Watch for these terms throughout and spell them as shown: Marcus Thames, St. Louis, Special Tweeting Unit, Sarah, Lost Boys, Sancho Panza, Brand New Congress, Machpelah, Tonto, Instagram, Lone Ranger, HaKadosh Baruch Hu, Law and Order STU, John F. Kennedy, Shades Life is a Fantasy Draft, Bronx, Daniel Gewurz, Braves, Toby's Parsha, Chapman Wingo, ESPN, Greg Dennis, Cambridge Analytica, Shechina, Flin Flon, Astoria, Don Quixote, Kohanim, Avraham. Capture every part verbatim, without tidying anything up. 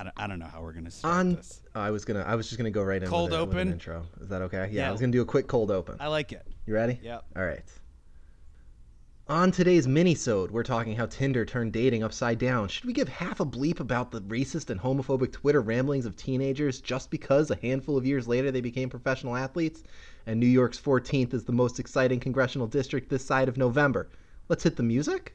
I don't, I don't know how we're gonna start on, this. I was gonna. I was just gonna go right in. Cold with a, open with an intro. Is that okay? Yeah, yeah. I was gonna do a quick cold open. I like it. You ready? Yep. All right. On today's minisode, we're talking how Tinder turned dating upside down. Should we give half a bleep about the racist and homophobic Twitter ramblings of teenagers just because a handful of years later they became professional athletes? And New York's fourteenth is the most exciting congressional district this side of November. Let's hit the music.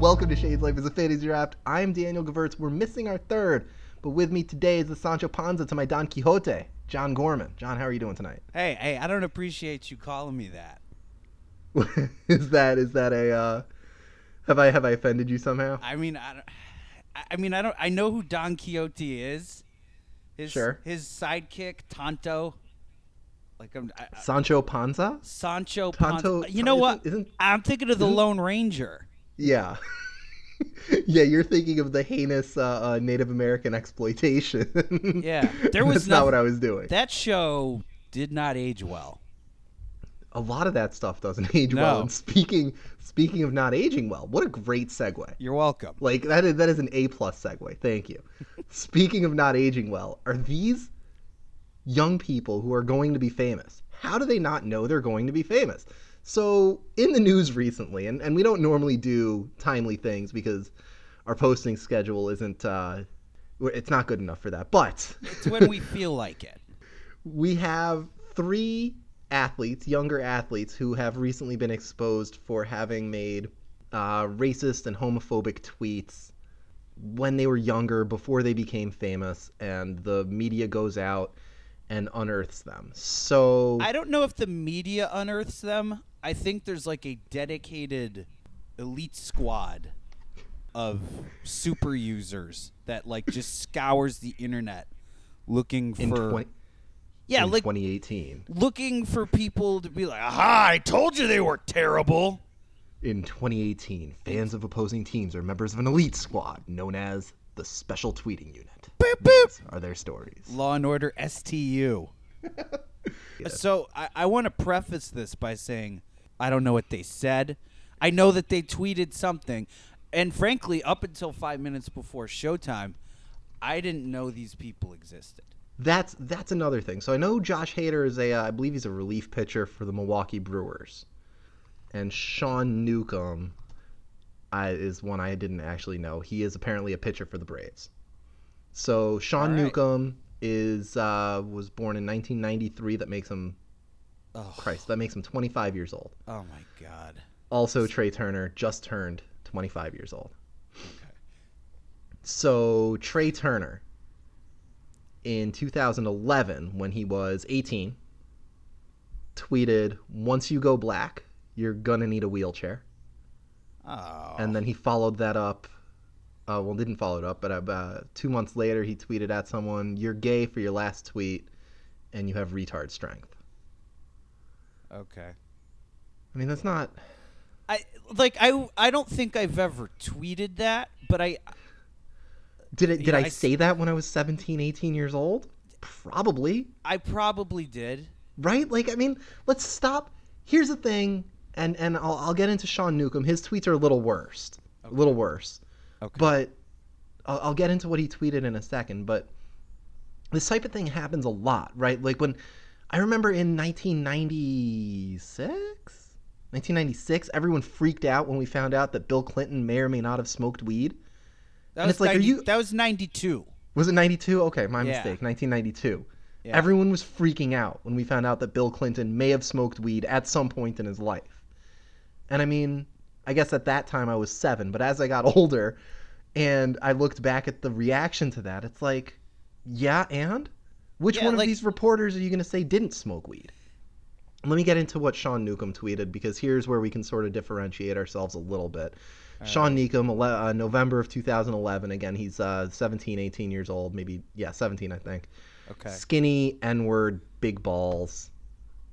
Welcome to Shades Life is a Fantasy Draft. I'm Daniel Gewurz. We're missing our third, but with me today is the Sancho Panza to my Don Quixote, John Gorman. John, how are you doing tonight? Hey, hey, I don't appreciate you calling me that. is that is that a uh, have I have I offended you somehow? I mean, I don't, I mean, I don't. I know who Don Quixote is. His, sure. His sidekick, Tonto. Like I'm I, Sancho Panza. Sancho Panza. Tonto, you know what? Isn't, isn't, I'm thinking of the Lone Ranger. Yeah. Yeah, you're thinking of the heinous uh, uh, Native American exploitation. Yeah. There was That's nothing, not what I was doing. That show did not age well. A lot of that stuff doesn't age no. well. And speaking speaking of not aging well, what a great segue. You're welcome. Like, that is, that is an A-plus segue. Thank you. Speaking of not aging well, are these young people who are going to be famous, how do they not know they're going to be famous? So in the news recently, and, and we don't normally do timely things because our posting schedule isn't, uh, it's not good enough for that. But it's when we feel like it. We have three athletes, younger athletes, who have recently been exposed for having made uh, racist and homophobic tweets when they were younger, before they became famous, and the media goes out and unearths them. So I don't know if the media unearths them. I think there's like a dedicated elite squad of super users that like just scours the internet looking in for twenty yeah, in like twenty eighteen, looking for people to be like, "Aha! I told you they were terrible." In twenty eighteen, fans of opposing teams are members of an elite squad known as the Special Tweeting Unit. Boop, boop. Are their stories? Law and Order S T U. Yes. So I, I want to preface this by saying I don't know what they said. I know that they tweeted something. And frankly, up until five minutes before showtime, I didn't know these people existed. That's that's another thing. So I know Josh Hader is a, uh, I believe he's a relief pitcher for the Milwaukee Brewers. And Sean Newcomb I, is one I didn't actually know. He is apparently a pitcher for the Braves. So Sean right. Newcomb is uh, was born in nineteen ninety-three. That makes him, oh. Christ, that makes him twenty-five years old. Oh my God. Also, Trea Turner just turned twenty-five years old. Okay. So Trea Turner, in two thousand eleven, when he was eighteen, tweeted, "Once you go black, you're gonna need a wheelchair." Oh. And then he followed that up. Uh, well, didn't follow it up, but about two months later, he tweeted at someone, "You're gay for your last tweet, and you have retard strength." Okay. I mean, that's not. I like. I I don't think I've ever tweeted that, but I. Did it? Did know, I, I say that when I was seventeen, eighteen years old? Probably. I probably did. Right? Like, I mean, let's stop. Here's the thing. And and I'll, I'll get into Sean Newcomb. His tweets are a little worse, okay. a little worse. Okay. But I'll, I'll get into what he tweeted in a second. But this type of thing happens a lot, right? Like when I remember in nineteen ninety-six, nineteen ninety-six, everyone freaked out when we found out that Bill Clinton may or may not have smoked weed. That and was it's like, ninety, are you? That was ninety-two. Was it ninety-two? Okay, my yeah. mistake. nineteen ninety-two. Yeah. Everyone was freaking out when we found out that Bill Clinton may have smoked weed at some point in his life. And I mean, I guess at that time I was seven, but as I got older and I looked back at the reaction to that, it's like, yeah, and? Which yeah, one like, of these reporters are you going to say didn't smoke weed? Let me get into what Sean Newcomb tweeted, because here's where we can sort of differentiate ourselves a little bit. Right. Sean Newcomb, uh, November of two thousand eleven. Again, he's uh, seventeen, eighteen years old, maybe, yeah, seventeen, I think. Okay. Skinny, N-word, big balls.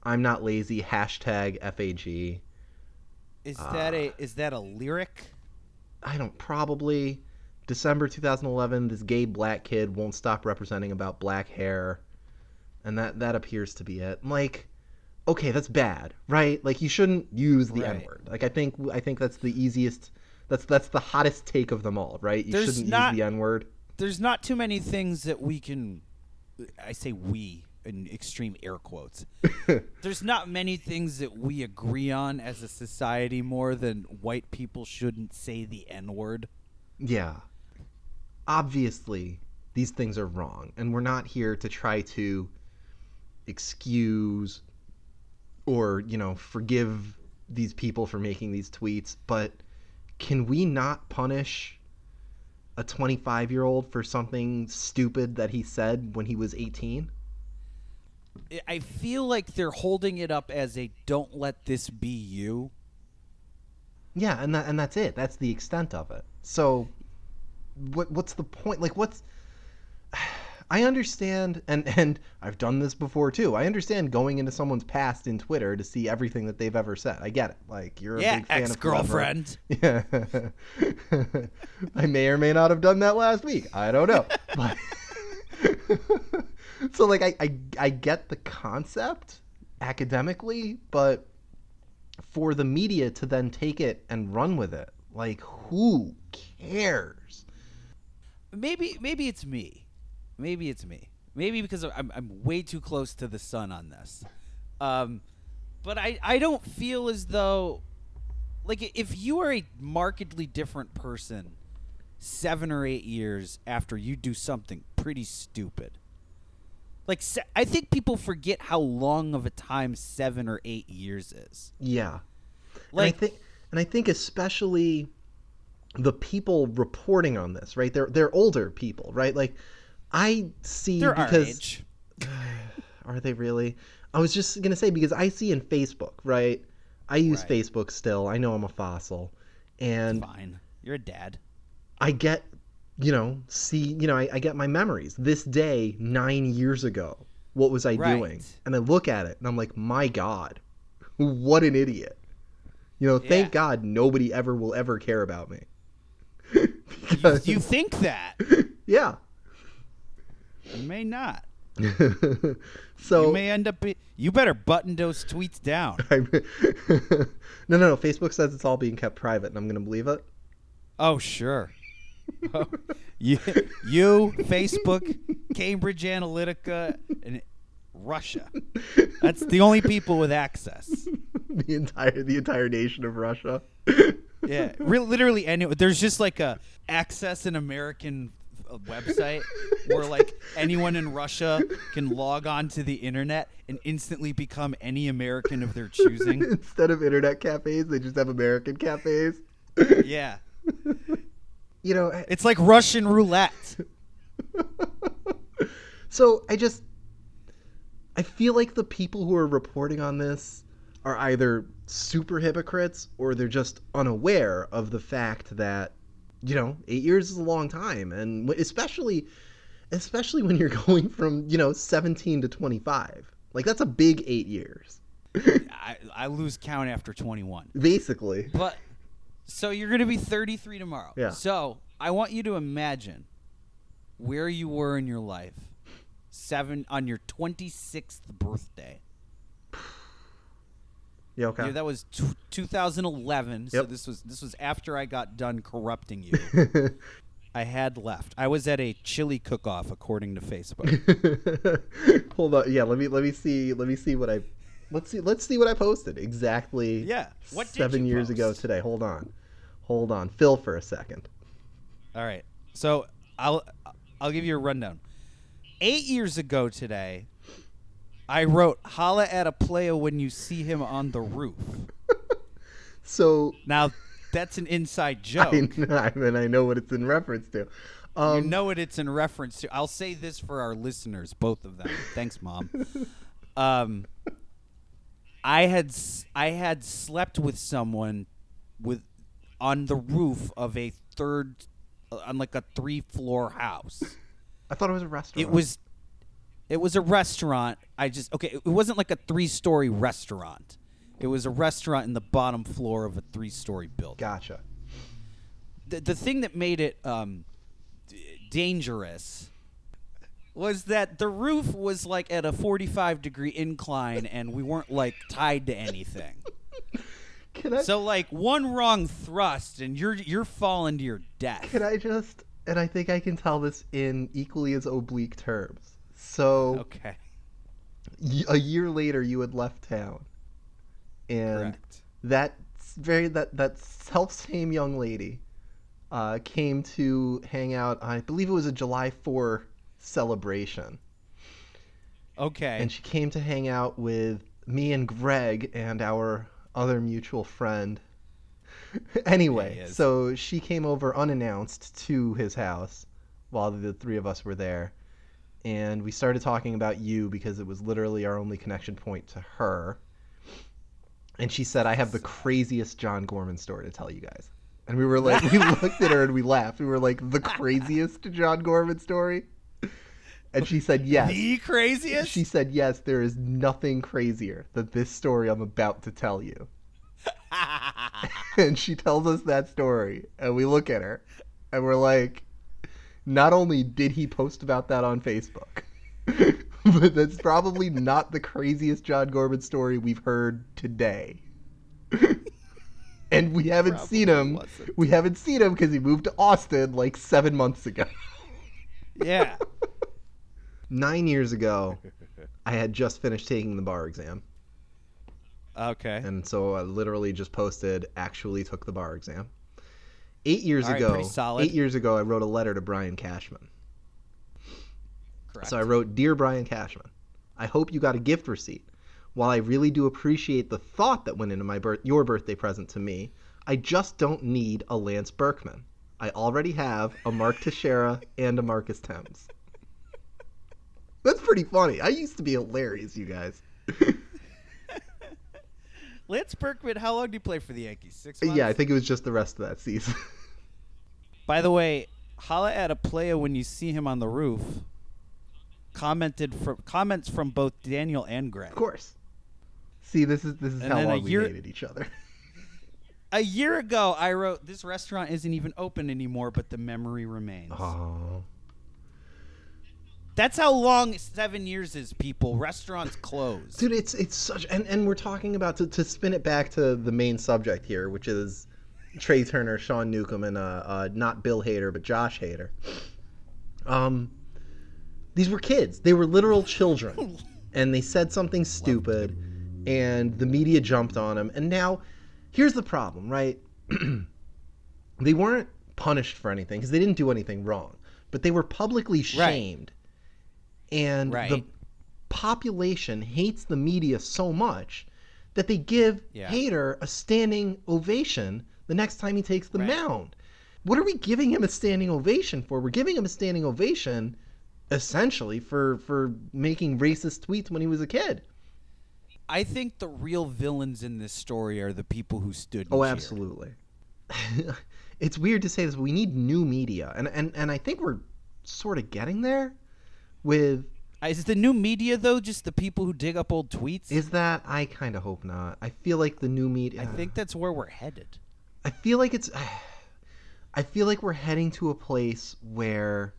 I'm not lazy. Hashtag F A G. Is uh, that a is that a lyric? I don't probably. December two thousand eleven. This gay black kid won't stop representing about black hair, and that that appears to be it. Like, okay, that's bad, right? Like, you shouldn't use the right. N word. Like, I think I think that's the easiest. That's that's the hottest take of them all, right? You there's shouldn't not, use the N word. There's not too many things that we can. I say we. In extreme air quotes. There's not many things that we agree on as a society more than white people shouldn't say the N-word. Yeah. Obviously, these things are wrong, and we're not here to try to excuse or, you know, forgive these people for making these tweets, but can we not punish a twenty-five-year-old for something stupid that he said when he was eighteen? I feel like they're holding it up as a "don't let this be you." Yeah, and that, and that's it. That's the extent of it. So, what what's the point? Like, what's? I understand, and and I've done this before too. I understand going into someone's past in Twitter to see everything that they've ever said. I get it. Like, you're yeah, a big fan of ex-girlfriend. Yeah, ex-girlfriend. Yeah, I may or may not have done that last week. I don't know. But... So, like, I, I, I get the concept academically, but for the media to then take it and run with it, like, who cares? Maybe maybe it's me. Maybe it's me. Maybe because I'm I'm way too close to the sun on this. Um, but I, I don't feel as though, like, if you are a markedly different person seven or eight years after you do something pretty stupid. Like, I think people forget how long of a time seven or eight years is. Yeah. Like, and I think, and I think especially the people reporting on this, right? They're they're older people, right? Like, I see they're because our age. Are they really? I was just gonna say because I see in Facebook, right? I use right. Facebook still. I know I'm a fossil, and it's fine. You're a dad. I get. You know, see, you know, I, I get my memories. This day, nine years ago, what was I right. doing? And I look at it and I'm like, my God, what an idiot. You know, yeah. Thank God nobody ever will ever care about me. Because, you, you think that? Yeah. You may not. So you may end up be, you better button those tweets down. I, no, no, no. Facebook says it's all being kept private and I'm going to believe it. Oh, sure. Oh, you, you, Facebook, Cambridge Analytica, and Russia. That's the only people with access. The entire the entire nation of Russia. Yeah, re- literally any. There's just like a access an American website where like anyone in Russia can log on to the internet and instantly become any American of their choosing. Instead of internet cafes, they just have American cafes. Yeah. You know, it's like Russian roulette. So I just, I feel like the people who are reporting on this are either super hypocrites or they're just unaware of the fact that, you know, eight years is a long time. And especially, especially when you're going from, you know, seventeen to twenty-five, like that's a big eight years. I, I lose count after twenty-one. Basically. But. So you're going to be thirty-three tomorrow. Yeah. So I want you to imagine where you were in your life seven on your twenty-sixth birthday. Yeah, okay. Yeah, that was t- two thousand eleven. Yep. So this was this was after I got done corrupting you. I had left. I was at a chili cook-off according to Facebook. Hold on. Yeah, let me let me see let me see what I Let's see. Let's see what I posted exactly. Yeah. What did seven you years post? ago today? Hold on, hold on. Phil for a second. All right. So I'll I'll give you a rundown. Eight years ago today, I wrote "Holla at a playa when you see him on the roof." So now that's an inside joke. I know, and I know what it's in reference to. Um, you know what it's in reference to. I'll say this for our listeners, both of them. Thanks, Mom. Um. I had I had slept with someone with on the roof of a third on like a three floor house. I thought it was a restaurant. It was It was a restaurant. I just, okay, it wasn't like a three-story restaurant. It was a restaurant in the bottom floor of a three-story building. Gotcha. The, the thing that made it um, d- dangerous was that the roof was like at a forty-five degree incline and we weren't like tied to anything. Can I, so like one wrong thrust and you're you're falling to your death. Can I just, and I think I can tell this in equally as oblique terms. So okay. Y- a year later you had left town. And correct. that very that that self-same young lady uh, came to hang out. I believe it was a July fourth celebration. Okay. And she came to hang out with me and Greg and our other mutual friend. Anyway, so she came over unannounced to his house while the three of us were there. And we started talking about you because it was literally our only connection point to her. And she said, I have the craziest John Gorman story to tell you guys. And we were like, we looked at her and we laughed. We were like, the craziest John Gorman story? And she said, yes. The craziest? She said, yes, there is nothing crazier than this story I'm about to tell you. And she tells us that story. And we look at her and we're like, not only did he post about that on Facebook, but that's probably not the craziest John Gorman story we've heard today. And we haven't probably seen him. Wasn't. We haven't seen him because he moved to Austin like seven months ago. Yeah. Nine years ago, I had just finished taking the bar exam. Okay. And so I literally just posted, actually took the bar exam. Eight years All right, ago, pretty solid. eight years ago, I wrote a letter to Brian Cashman. Correct. So I wrote, Dear Brian Cashman, I hope you got a gift receipt. While I really do appreciate the thought that went into my birth- your birthday present to me, I just don't need a Lance Berkman. I already have a Mark Teixeira and a Marcus Thames. That's pretty funny. I used to be hilarious, you guys. Lance Berkman, how long did he play for the Yankees? Six months? Yeah, I think it was just the rest of that season. By the way, holla at a player when you see him on the roof. Commented from Comments from both Daniel and Greg. Of course. See, this is this is and how long year, we hated each other. A year ago, I wrote, this restaurant isn't even open anymore, but the memory remains. Oh. That's how long seven years is, people. Restaurants close. Dude, it's it's such... And, and we're talking about, to, to spin it back to the main subject here, which is Trea Turner, Sean Newcomb, and uh, uh, not Bill Hader, but Josh Hader. Um, these were kids. They were literal children. And they said something stupid, and the media jumped on them. And now, here's the problem, right? They weren't punished for anything, because they didn't do anything wrong. But they were publicly shamed. Right. And right. the population hates the media so much that they give yeah. Hader a standing ovation the next time he takes the right. mound. What are we giving him a standing ovation for? We're giving him a standing ovation essentially for, for making racist tweets when he was a kid. I think the real villains in this story are the people who stood oh, cheered. Absolutely. It's weird to say this, but we need new media. And, and, and I think we're sort of getting there. With is it the new media though? Just the people who dig up old tweets? Is that? I kind of hope not. I feel like the new media. I think that's where we're headed. I feel like it's. I feel like we're heading to a place where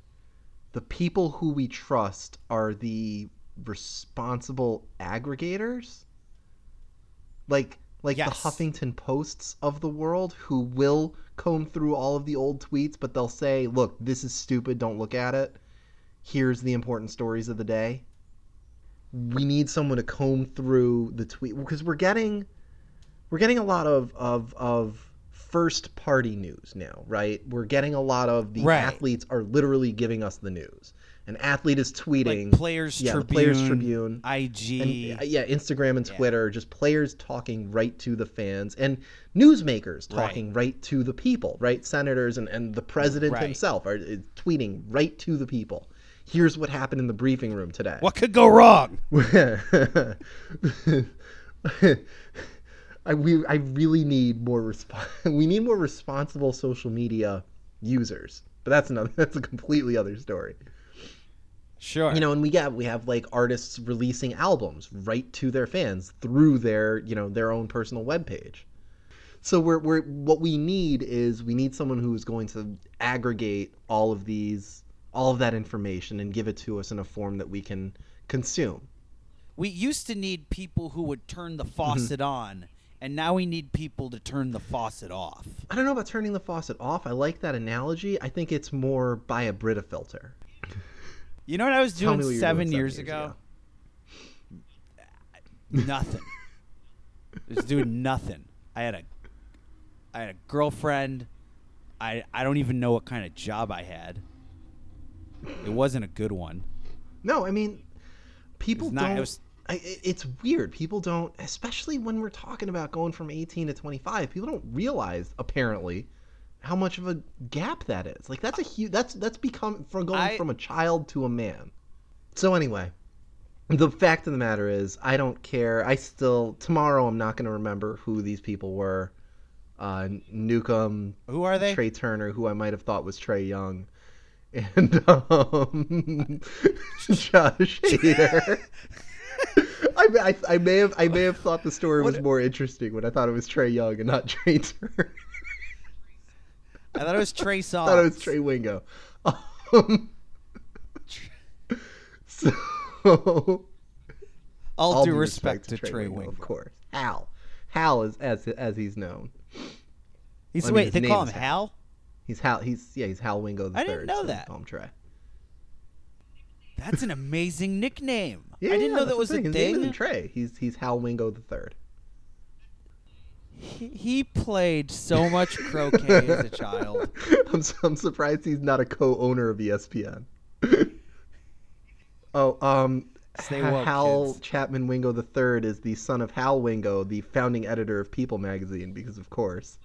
the people who we trust are the responsible aggregators, like like yes. the Huffington Posts of the world, who will comb through all of the old tweets, but they'll say, "Look, this is stupid. Don't look at it. Here's the important stories of the day." We need someone to comb through the tweet because we're getting, we're getting a lot of of, of first party news now, right? We're getting a lot of the right. athletes are literally giving us the news. An athlete is tweeting, like Players yeah, Tribune, Players Tribune, I G, and, yeah, Instagram and Twitter, yeah. just players talking right to the fans and newsmakers talking right, right to the people, right? Senators and, and the president right. himself are tweeting right to the people. Here's what happened in the briefing room today. What could go wrong? I we I really need more resp- we need more responsible social media users. But that's another that's a completely other story. Sure. You know, and we got we have like artists releasing albums right to their fans through their, you know, their own personal webpage. So we're we're what we need is we need someone who is going to aggregate all of these all of that information and give it to us in a form that we can consume. We used to need people who would turn the faucet mm-hmm. on, and now we need people to turn the faucet off. I don't know about turning the faucet off. I like that analogy. I think it's more buy a Brita filter. You know what I was doing seven, seven years, years ago? ago? Nothing. I was doing nothing. I had a I had a girlfriend. I I don't even know what kind of job I had. It wasn't a good one. No, I mean, people not, don't. It was, I, it's weird. People don't, especially when we're talking about going from eighteen to twenty-five. People don't realize apparently how much of a gap that is. Like that's a huge. That's that's become from going I, from a child to a man. So anyway, the fact of the matter is, I don't care. I still tomorrow I'm not going to remember who these people were. Uh, Newcomb. Who are they? Trea Turner, who I might have thought was Trae Young. And um, Josh Hader. I, I, I may have I may have thought the story was what? more interesting when I thought it was Trae Young and not Trea Turner. I thought it was Trey Song. I thought it was Trey Wingo. Um, so, all, all due respect, respect to, to Trey, Trey Wingo, Wingo, of course. Hal, Hal is as as he's known. He's well, wait. I mean, they call him Hal. Hal? He's Hal. He's yeah. He's Hal Wingo the I didn't third, know so that. Call him Trey. That's an amazing nickname. Yeah, I didn't know that was a thing. His name isn't Trey. He's he's Hal Wingo the third. He, he played so much croquet as a child. I'm I'm surprised he's not a co-owner of E S P N. oh, um, Stay woke, Hal kids. Chapman Wingo the third is the son of Hal Wingo, the founding editor of People magazine, because of course.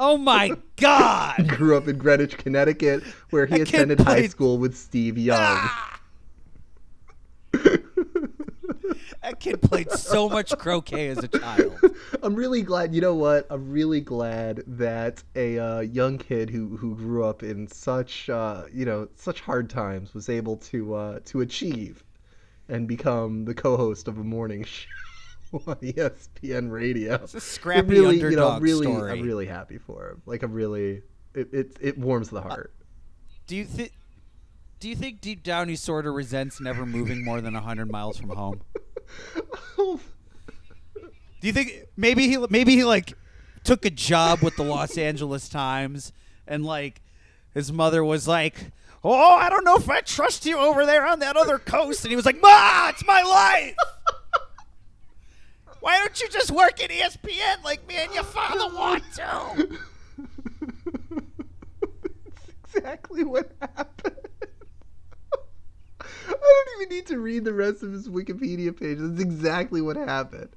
Oh my God! Grew up in Greenwich, Connecticut, where he attended high school with Steve Young. Ah! That kid played so much croquet as a child. I'm really glad. You know what? I'm really glad that a uh, young kid who, who grew up in such uh, you know such hard times was able to uh, to achieve and become the co-host of a morning show on E S P N radio. It's a scrappy it really, underdog you know, I'm really, story. I'm really happy for him. Like I'm really, it it, it warms the heart. Uh, do you think? Do you think deep down he sort of resents never moving more than a hundred miles from home? Oh. Do you think maybe he maybe he like took a job with the Los Angeles Times and like his mother was like, "Oh, I don't know if I trust you over there on that other coast," and he was like, "Ma, it's my life." Why don't you just work at E S P N like me and your father want to? That's exactly what happened. I don't even need to read the rest of his Wikipedia page. That's exactly what happened.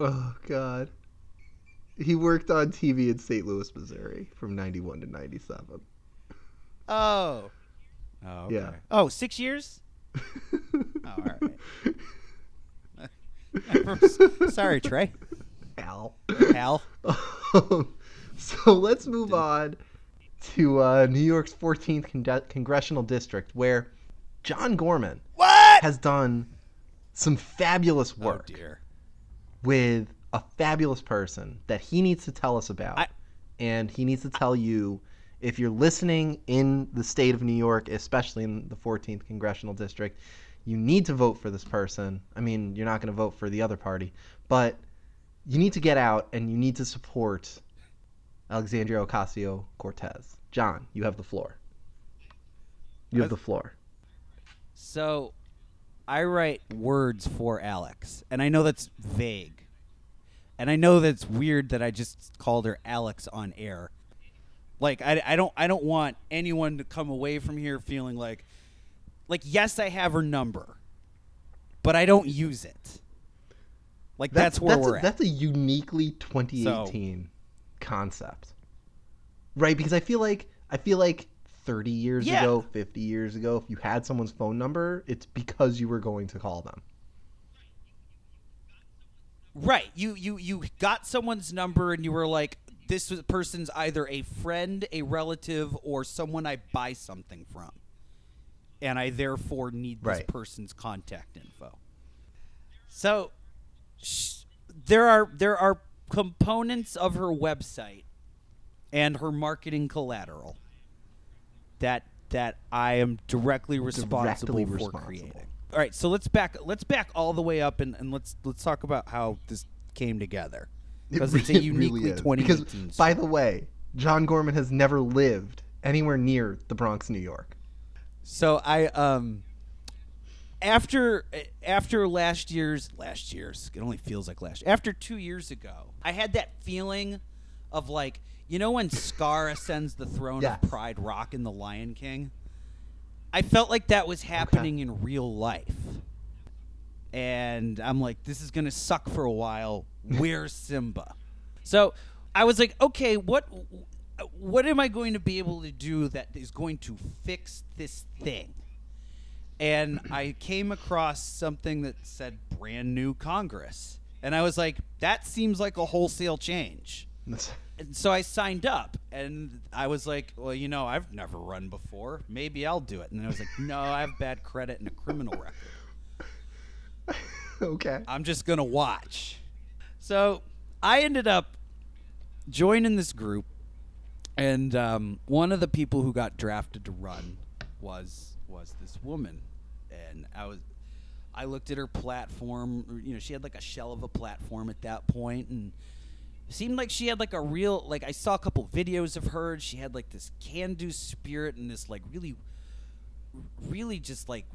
Oh, God. He worked on T V in Saint Louis, Missouri from ninety-one to ninety-seven. Oh. Oh, okay. Yeah. Oh, six years? Oh, all right. Sorry, Trey. Al. Al. Um, so let's move on to uh, New York's fourteenth con- Congressional District, where John Gorman what? has done some fabulous work oh, dear. with a fabulous person that he needs to tell us about. I, and he needs to tell you, if you're listening in the state of New York, especially in the fourteenth Congressional District, you need to vote for this person. I mean, you're not going to vote for the other party, but you need to get out and you need to support Alexandria Ocasio-Cortez. John, you have the floor. You have the floor. So I write words for Alex, and I know that's vague. And I know that's weird that I just called her Alex on air. Like, I, I don't I don't want anyone to come away from here feeling like, Like, yes, I have her number, but I don't use it. Like, that's, that's where that's we're a, at. That's a uniquely twenty eighteen so, concept, right? Because I feel like I feel like thirty years yeah. ago, fifty years ago, if you had someone's phone number, it's because you were going to call them. Right. You you you got someone's number and you were like, this person's either a friend, a relative, or someone I buy something from. and I therefore need this right. person's contact info. So sh- there are there are components of her website and her marketing collateral that that I am directly responsible directly for responsible. creating. All right, so let's back let's back all the way up and, and let's let's talk about how this came together. Because it it's a uniquely really twenty eighteen Because, story. By the way, John Gorman has never lived anywhere near the Bronx, New York. So I um after after last year's last year's it only feels like last after two years ago, I had that feeling of like, you know when Scar ascends the throne yes. of Pride Rock in The Lion King? I felt like that was happening okay. in real life. And I'm like, this is going to suck for a while. Where's Simba? So I was like, okay, what what am I going to be able to do that is going to fix this thing? And I came across something that said Brand New Congress. And I was like, that seems like a wholesale change. That's- And so I signed up, and I was like, well, you know, I've never run before. Maybe I'll do it. And I was like, no, I have bad credit and a criminal record. Okay. I'm just going to watch. So I ended up joining this group, and um, one of the people who got drafted to run was was this woman. And I was I looked at her platform. You know, she had like a shell of a platform at that point, and seemed like she had like a real, like I saw a couple videos of her, and she had like this can-do spirit and this like really, really just like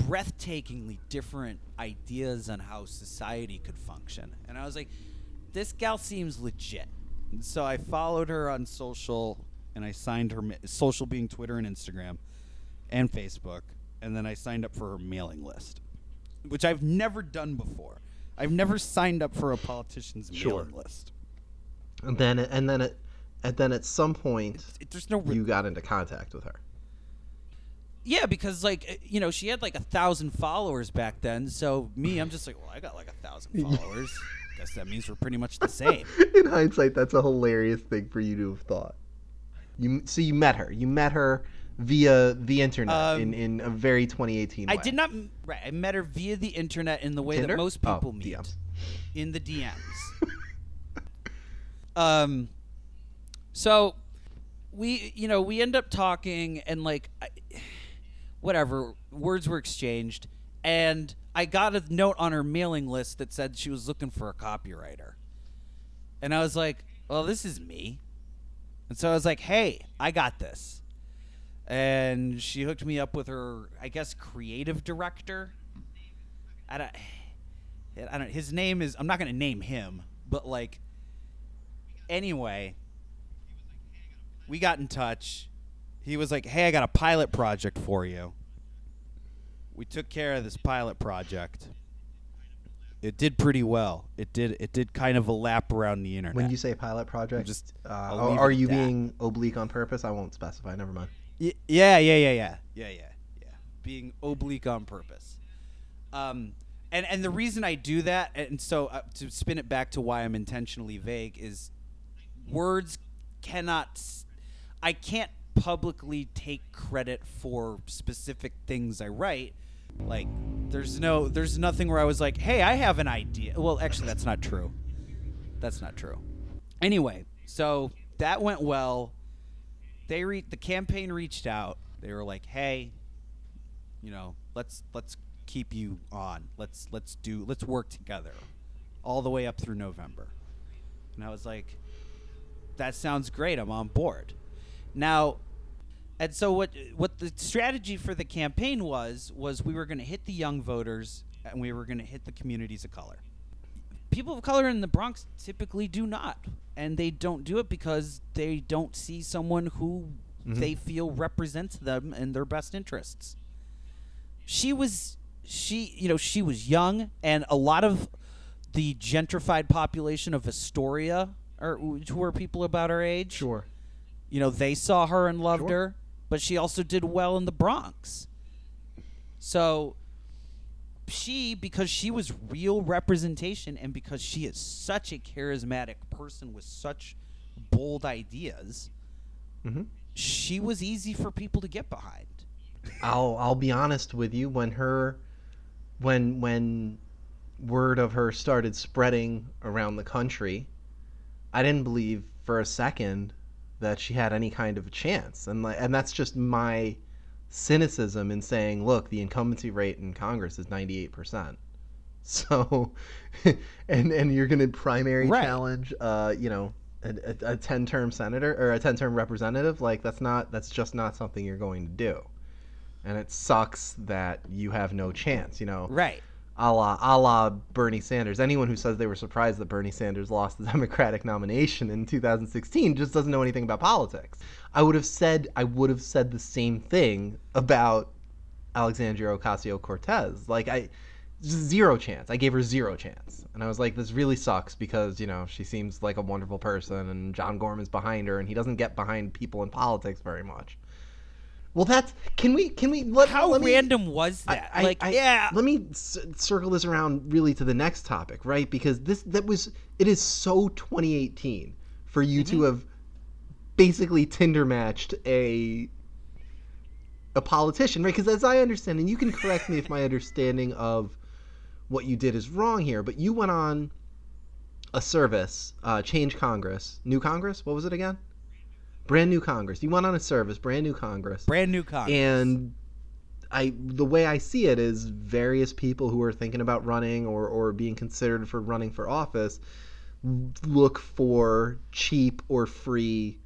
breathtakingly different ideas on how society could function. And I was like, this gal seems legit. And so I followed her on social, and I signed her, social being Twitter and Instagram and Facebook. And then I signed up for her mailing list, which I've never done before. I've never signed up for a politician's sure. mailing list. And then, and then, it, and then at some point, it, there's no re- you got into contact with her. Yeah, because like you know, she had like a thousand followers back then. So me, I'm just like, well, I got like a thousand followers. Guess that means we're pretty much the same. In hindsight, that's a hilarious thing for you to have thought. You so you met her. You met her via the internet um, in, in a very twenty eighteen way. I did not. Right, I met her via the internet in the way Tinder? that most people oh, meet D Ms. In the D Ms. Um, so we, you know, we end up talking and like, I, whatever, words were exchanged, and I got a note on her mailing list that said she was looking for a copywriter, and I was like, well, this is me, and so I was like, hey, I got this, and she hooked me up with her, I guess, creative director. I don't, I don't. His name is. I'm not gonna name him, but like. Anyway, we got in touch. He was like, hey, I got a pilot project for you. We took care of this pilot project. It did pretty well. It did It did kind of a lap around the internet. When you say pilot project, just, uh, are you that. being oblique on purpose? I won't specify. Never mind. Y- yeah, yeah, yeah, yeah. Yeah, yeah, yeah. Being oblique on purpose. Um. And and the reason I do that, and so uh, to spin it back to why I'm intentionally vague, is words cannot – I can't publicly take credit for specific things I write. Like there's no – there's nothing where I was like, hey, I have an idea. Well, actually, that's not true. That's not true. Anyway, so that went well. They re- The campaign reached out. They were like, hey, you know, let's let's – keep you on. Let's let's do let's work together all the way up through November. And I was like, that sounds great. I'm on board. Now, and so what what the strategy for the campaign was was we were going to hit the young voters, and we were going to hit the communities of color. People of color in the Bronx typically do not, and they don't do it because they don't see someone who mm-hmm. they feel represents them and their best interests. She was She, you know, she was young, and a lot of the gentrified population of Astoria, or who were people about her age, sure, you know, they saw her and loved sure. her, but she also did well in the Bronx. So she, because she was real representation, and because she is such a charismatic person with such bold ideas, mm-hmm. she was easy for people to get behind. I'll I'll be honest with you. When her, when when word of her started spreading around the country, I didn't believe for a second that she had any kind of a chance. And like, and that's just my cynicism in saying, look, the incumbency rate in Congress is ninety-eight percent. So, and and you're going to primary right. challenge, uh, you know, a, a ten-term senator or a ten-term representative. Like, that's not, that's just not something you're going to do. And it sucks that you have no chance, you know. Right. A la, a la Bernie Sanders. Anyone who says they were surprised that Bernie Sanders lost the Democratic nomination in two thousand sixteen just doesn't know anything about politics. I would have said I would have said the same thing about Alexandria Ocasio-Cortez. Like, I zero chance. I gave her zero chance. And I was like, this really sucks because, you know, she seems like a wonderful person and John Gorman's behind her and he doesn't get behind people in politics very much. Well, that's can we can we let how let me, random was that? I, I, like, I, yeah, let me c- circle this around really to the next topic, right? Because this that was it is so twenty eighteen for you mm-hmm. to have basically Tinder matched a a politician, right? Because as I understand, and you can correct me if my understanding of what you did is wrong here, but you went on a service, uh, Change Congress, New Congress. What was it again? Brand New Congress. You went on a service, Brand New Congress. Brand New Congress. And I, the way I see it is various people who are thinking about running or, or being considered for running for office look for cheap or free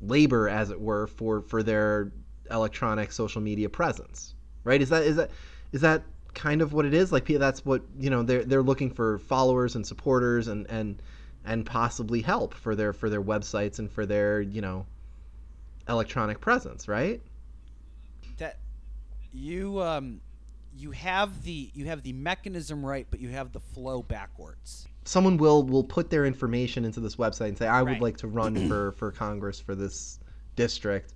labor, as it were, for, for their electronic social media presence, right? Is that is that is that kind of what it is? Like, that's what, you know, they're, they're looking for followers and supporters and, and, and possibly help for their for their websites and for their, you know, electronic presence, right? That you um you have the you have the mechanism right, but you have the flow backwards. Someone will will put their information into this website and say, I right. would like to run for, for Congress for this district,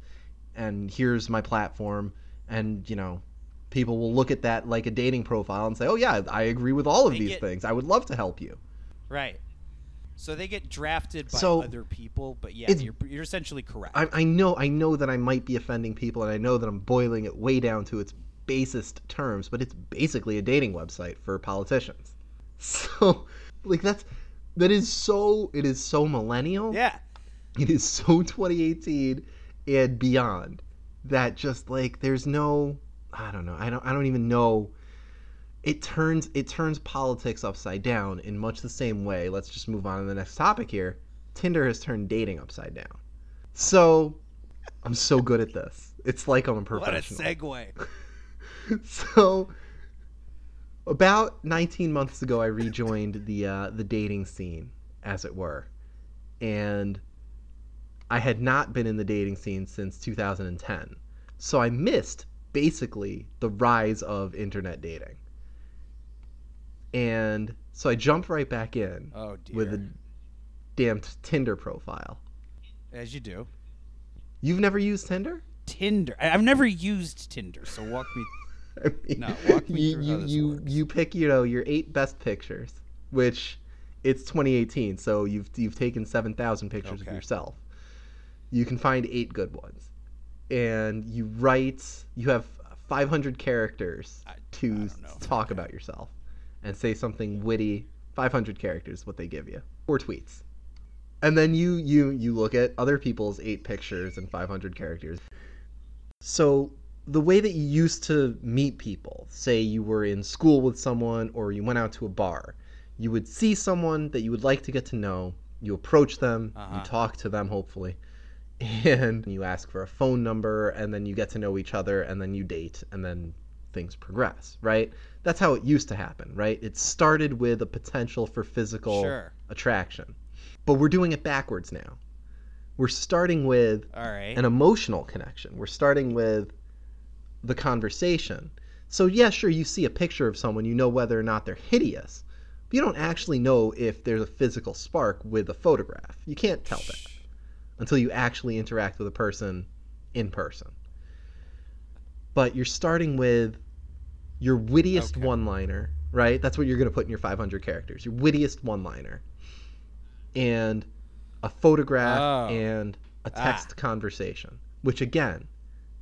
and here's my platform, and, you know, people will look at that like a dating profile and say, oh yeah, I agree with all of they these get, things. I would love to help you. Right. So they get drafted by so other people, but yeah, you're, you're essentially correct. I, I know, I know that I might be offending people, and I know that I'm boiling it way down to its basest terms, but it's basically a dating website for politicians. So, like, that's that is so it is so millennial. Yeah, it is so twenty eighteen and beyond. That just like there's no, I don't know, I don't, I don't even know. It turns it turns politics upside down in much the same way. Let's just move on to the next topic here. Tinder has turned dating upside down. So I'm so good at this. It's like I'm a professional. What a segue. So about nineteen months ago, I rejoined the uh, the dating scene, as it were, and I had not been in the dating scene since two thousand ten. So I missed basically the rise of internet dating. And so I jumped right back in oh, dear. with a damn Tinder profile. As you do. You've never used Tinder? Tinder. I've never used Tinder, so walk me I mean, No, walk me you, through you, how this you, works. You pick, you know, your eight best pictures, which it's twenty eighteen, so you've you've taken seven thousand pictures okay. of yourself. You can find eight good ones. And you write, you have five hundred characters I, to I don't know. talk okay. about yourself. And say something witty, five hundred characters, what they give you, or tweets. And then you you you look at other people's eight pictures and five hundred characters. So the way that you used to meet people, say you were in school with someone or you went out to a bar, you would see someone that you would like to get to know, you approach them, uh-huh. you talk to them hopefully, and you ask for a phone number, and then you get to know each other, and then you date, and then things progress, right? That's how it used to happen, right? It started with a potential for physical sure. attraction. But we're doing it backwards now. We're starting with All right. an emotional connection. We're starting with the conversation. So yeah, sure, you see a picture of someone, you know whether or not they're hideous, but you don't actually know if there's a physical spark with a photograph. You can't tell that until you actually interact with a person in person. But you're starting with your wittiest okay. one-liner, right? That's what you're going to put in your five hundred characters, your wittiest one-liner. And a photograph oh. and a text ah. conversation, which, again,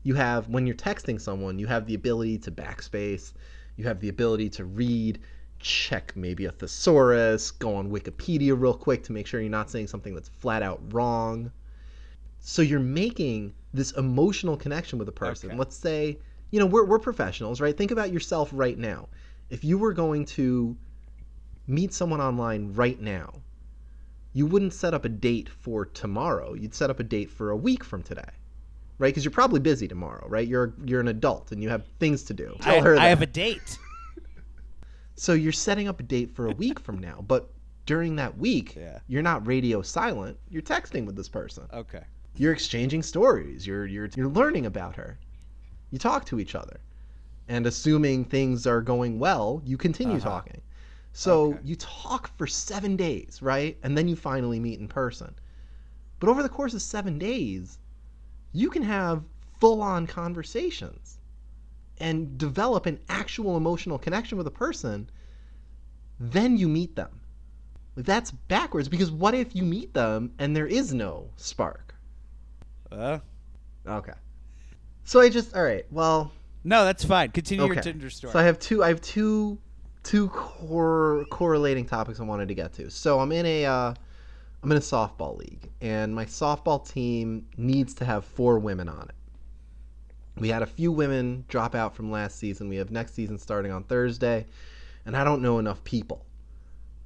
you have, when you're texting someone, you have the ability to backspace, you have the ability to read, check maybe a thesaurus, go on Wikipedia real quick to make sure you're not saying something that's flat out wrong. So you're making this emotional connection with a person. Okay. Let's say, you know, we're we're professionals, right? Think about yourself right now. If you were going to meet someone online right now, you wouldn't set up a date for tomorrow. You'd set up a date for a week from today, right? Because you're probably busy tomorrow, right? You're you're an adult and you have things to do. Tell I, her that. I have a date. So you're setting up a date for a week from now, but during that week, yeah. you're not radio silent. You're texting with this person. Okay. You're exchanging stories. You're you're you're learning about her. You talk to each other, and assuming things are going well, you continue uh-huh. talking. So okay. you talk for seven days, right? And then you finally meet in person. But over the course of seven days, you can have full-on conversations and develop an actual emotional connection with a person. Then you meet them. That's backwards, because what if you meet them and there is no spark? Uh. Okay. So I just all right. Well. No, that's fine. Continue okay. your Tinder story. So I have two. I have two. Two core correlating topics I wanted to get to. So I'm in a, uh, I'm in a softball league, and my softball team needs to have four women on it. We had a few women drop out from last season. We have next season starting on Thursday, and I don't know enough people,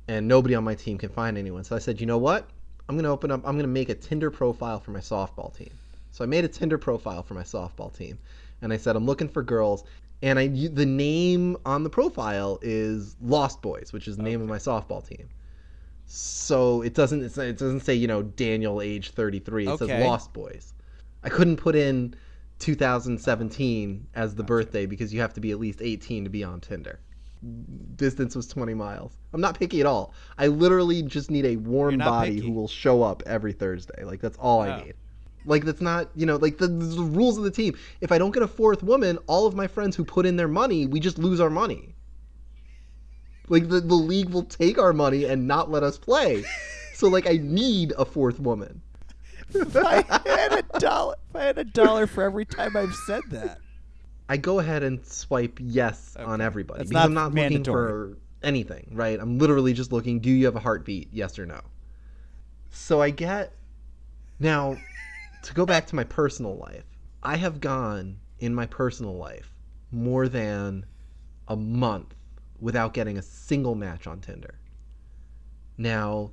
and nobody on my team can find anyone. So I said, you know what? I'm gonna open up. I'm gonna make a Tinder profile for my softball team. So I made a Tinder profile for my softball team, and I said I'm looking for girls. And I, the name on the profile is Lost Boys, which is the okay. name of my softball team. So it doesn't it's, it doesn't say, you know, Daniel age thirty-three. It okay. says Lost Boys. I couldn't put in two thousand seventeen as the gotcha. birthday because you have to be at least eighteen to be on Tinder. Distance was twenty miles. I'm not picky at all. I literally just need a warm body picky. who will show up every Thursday. Like, that's all wow. I need. Like, that's not, you know, like, the, the rules of the team. If I don't get a fourth woman, all of my friends who put in their money, we just lose our money. Like, the, the league will take our money and not let us play. So, like, I need a fourth woman. If I had a dollar, if I had a dollar for every time I've said that. I go ahead and swipe yes okay. on everybody. That's because not I'm not mandatory. Looking for anything, right? I'm literally just looking, do you have a heartbeat, yes or no? So I get, now... To go back to my personal life, I have gone in my personal life more than a month without getting a single match on Tinder. Now,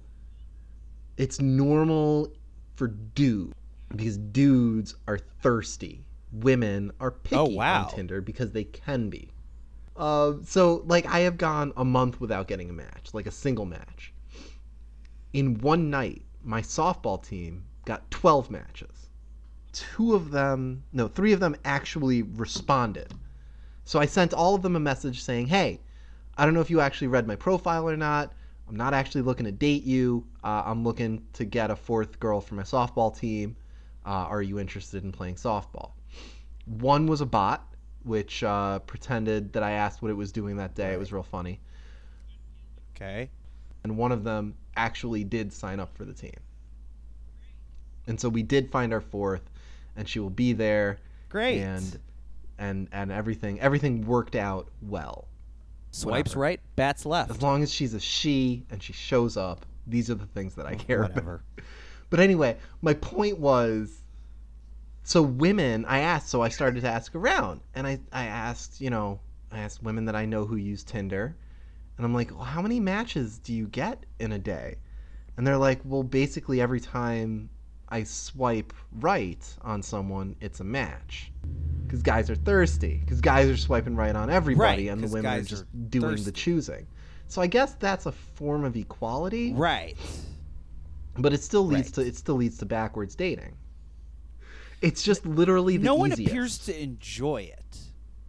it's normal for dudes because dudes are thirsty. Women are picky oh, wow. on Tinder because they can be. Uh, so, like, I have gone a month without getting a match, like a single match. In one night, my softball team got twelve matches. Two of them, no, three of them actually responded. So I sent all of them a message saying, hey, I don't know if you actually read my profile or not. I'm not actually looking to date you. Uh, I'm looking to get a fourth girl for my softball team. Uh, are you interested in playing softball? One was a bot, which uh, pretended that I asked what it was doing that day. It was real funny. Okay. And one of them actually did sign up for the team. And so we did find our fourth, and she will be there. Great. And and and everything everything worked out well. Swipes Whatever. right, bats left. As long as she's a she and she shows up, these are the things that I care Whatever. about. But anyway, my point was, so women, I asked, so I started to ask around. And I, I asked, you know, I asked women that I know who use Tinder. And I'm like, well, how many matches do you get in a day? And they're like, well, basically every time I swipe right on someone, it's a match. Because guys are thirsty. Because guys are swiping right on everybody, right, and the women are just are doing thirsty. the choosing. So I guess that's a form of equality. Right. But it still leads right. to it still leads to backwards dating. It's just literally the no easiest. No one appears to enjoy it.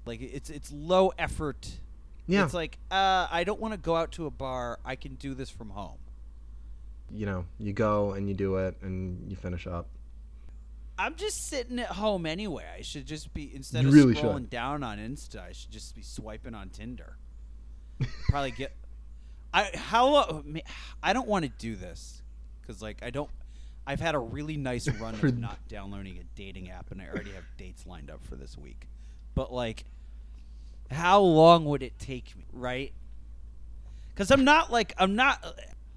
Like, it's it's low effort. Yeah. It's like, uh, I don't want to go out to a bar. I can do this from home. You know, you go and you do it and you finish up. I'm just sitting at home anyway. I should just be, instead of really scrolling should. down on Insta, I should just be swiping on Tinder. Probably get, I how I don't want to do this because like I don't I've had a really nice run of not downloading a dating app, and I already have dates lined up for this week. But, like, how long would it take me, right? Because I'm not, like, I'm not,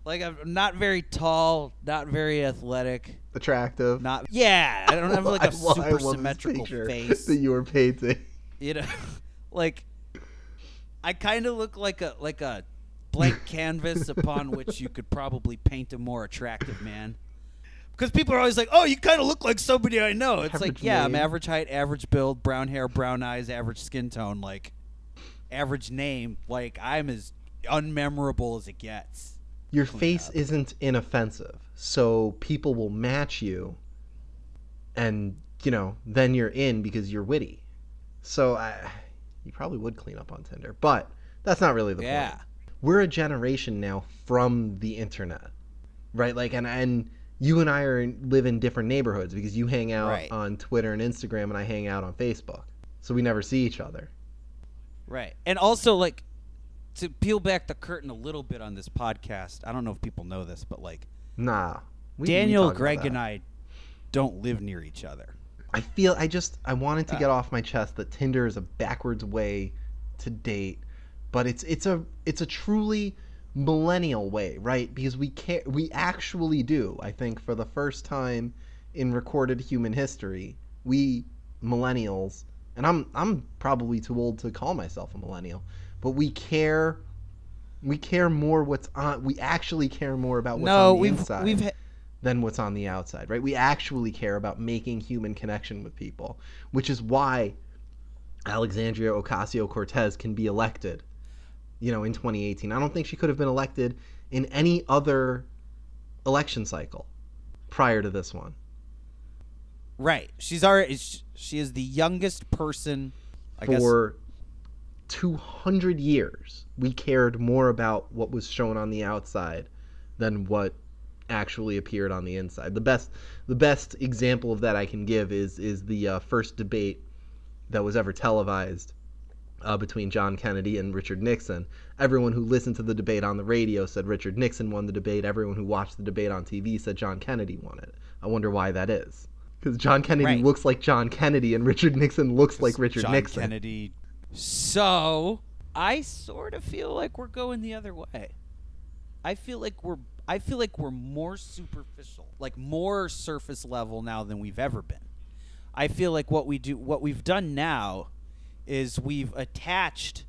like, I'm not very tall, not very athletic. Attractive. Not, yeah, I don't have, like, a well, super symmetrical face. That you were painting. You know, like, I kind of look like a, like a blank canvas upon which you could probably paint a more attractive man. Because people are always like, oh, you kind of look like somebody I know. It's average like, yeah, name. I'm average height, average build, brown hair, brown eyes, average skin tone, like, average name. Like, I'm as unmemorable as it gets. Your face up. Isn't inoffensive, so people will match you, and, you know, then you're in because you're witty. So I, you probably would clean up on Tinder, but that's not really the yeah. point. We're a generation now from the internet, right? Like, and and... you and I are live in different neighborhoods because you hang out right. on Twitter and Instagram and I hang out on Facebook. So we never see each other. Right. And also, like, to peel back the curtain a little bit on this podcast, I don't know if people know this, but, like, nah, we Daniel, Greg, and I don't live near each other. I feel I just I wanted to uh, get off my chest that Tinder is a backwards way to date, but it's it's a it's a truly millennial way, right? Because we can't we actually do, I think, for the first time in recorded human history, we millennials, and I'm I'm probably too old to call myself a millennial, but we care we care more what's on we actually care more about what's no, on the we've, inside we've ha- than what's on the outside, right? We actually care about making human connection with people, which is why Alexandria Ocasio-Cortez can be elected. You know, in twenty eighteen, I don't think she could have been elected in any other election cycle prior to this one. Right. She's already she is the youngest person I for guess. two hundred years. We cared more about what was shown on the outside than what actually appeared on the inside. The best the best example of that I can give is is the uh, first debate that was ever televised. Uh, between John Kennedy and Richard Nixon. Everyone who listened to the debate on the radio said Richard Nixon won the debate. Everyone who watched the debate on T V said John Kennedy won it. I wonder why that is. Because John Kennedy right. looks like John Kennedy and Richard Nixon looks like Richard John Nixon. Kennedy. So I sort of feel like we're going the other way. I feel like we're I feel like we're more superficial, like more surface level now than we've ever been. I feel like what we do, what we've done now. Is we've attached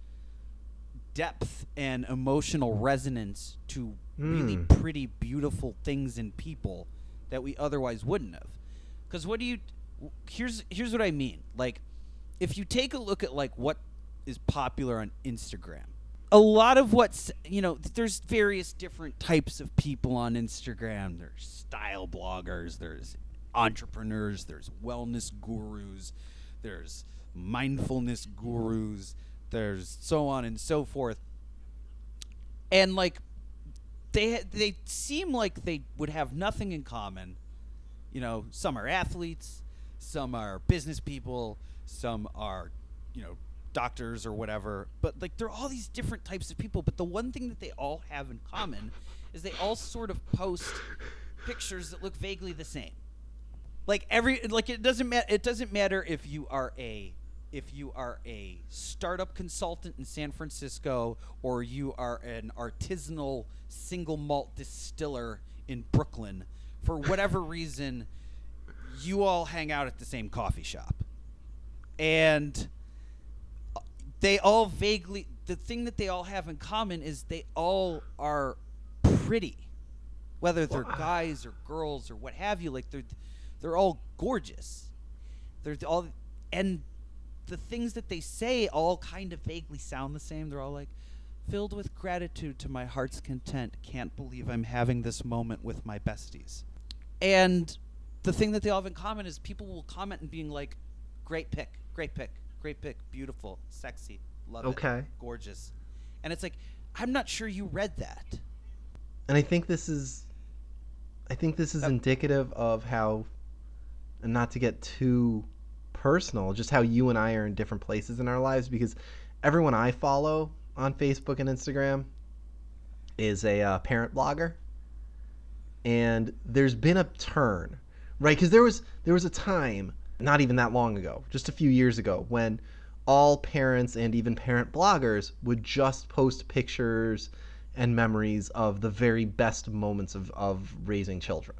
depth and emotional resonance to mm. really pretty, beautiful things in people that we otherwise wouldn't have. Because what do you? Here's here's what I mean. Like, if you take a look at like what is popular on Instagram, a lot of what's you know, there's various different types of people on Instagram. There's style bloggers. There's entrepreneurs. There's wellness gurus. There's mindfulness gurus, there's so on and so forth, and like they they seem like they would have nothing in common. You know, some are athletes, some are business people, some are you know doctors or whatever. But like they're all these different types of people. But the one thing that they all have in common is they all sort of post pictures that look vaguely the same. Like every like it doesn't matter. It doesn't matter if you are a. If you are a startup consultant in San Francisco or you are an artisanal single malt distiller in Brooklyn, for whatever reason, you all hang out at the same coffee shop. And they all vaguely, the thing that they all have in common is they all are pretty, whether they're wow. guys or girls or what have you. Like they're they're all gorgeous. They're all and. The things that they say all kind of vaguely sound the same. They're all like, filled with gratitude to my heart's content. Can't believe I'm having this moment with my besties. And the thing that they all have in common is people will comment and being like, great pick, great pick, great pick, beautiful, sexy, love okay. it, gorgeous. And it's like, I'm not sure you read that. And I think this is, I think this is uh, indicative of how, and not to get too personal, just how you and I are in different places in our lives, because everyone I follow on Facebook and Instagram is a uh, parent blogger, and there's been a turn, right? Because there was there was a time not even that long ago, just a few years ago, when all parents and even parent bloggers would just post pictures and memories of the very best moments of, of raising children.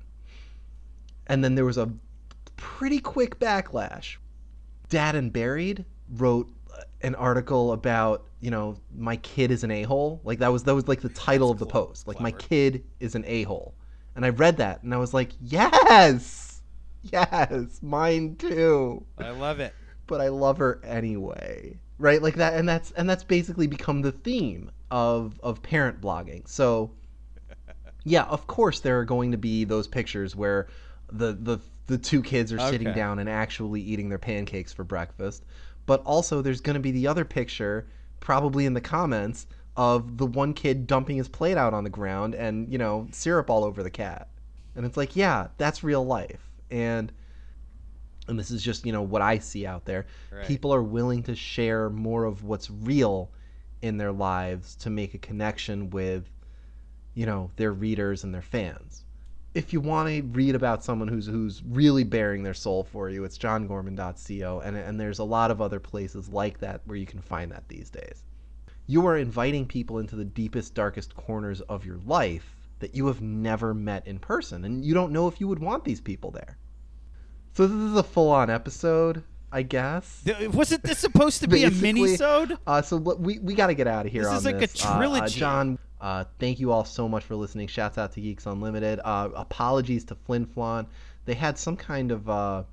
And then there was a pretty quick backlash. Dad and Buried wrote an article about, you know, my kid is an a-hole. Like that was that was like the title That's of the clever. post. Like, my kid is an a-hole. And I read that and I was like, yes, yes, mine too. I love it. But I love her anyway, right? Like that, and that's and that's basically become the theme of of parent blogging. So, yeah, of course there are going to be those pictures where the the the two kids are okay. sitting down and actually eating their pancakes for breakfast. But also there's going to be the other picture, probably in the comments, of the one kid dumping his plate out on the ground and, you know, syrup all over the cat. And it's like, yeah, that's real life. And and this is just, you know, what I see out there. Right. People are willing to share more of what's real in their lives to make a connection with, you know, their readers and their fans. If you want to read about someone who's who's really bearing their soul for you, it's john gorman dot co, and and there's a lot of other places like that where you can find that these days. You are inviting people into the deepest, darkest corners of your life that you have never met in person, and you don't know if you would want these people there. So this is a full-on episode, I guess. Wasn't this supposed to be a mini-sode? Uh, so we we got to get out of here on this. This is like this. a trilogy. Uh, uh, John, uh, thank you all so much for listening. Shouts out to Geeks Unlimited. Uh, apologies to Flin Flon. They had some kind of uh,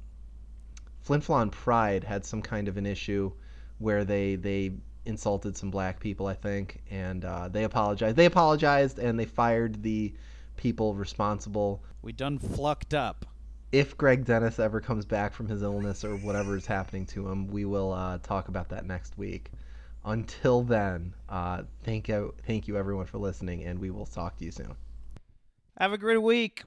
Flin Flon Pride had some kind of an issue where they they insulted some black people, I think, and uh, they apologized. They apologized and they fired the people responsible. We done flucked up. If Greg Dennis ever comes back from his illness or whatever is happening to him, we will uh, talk about that next week. Until then, uh, thank you, thank you everyone for listening, and we will talk to you soon. Have a great week.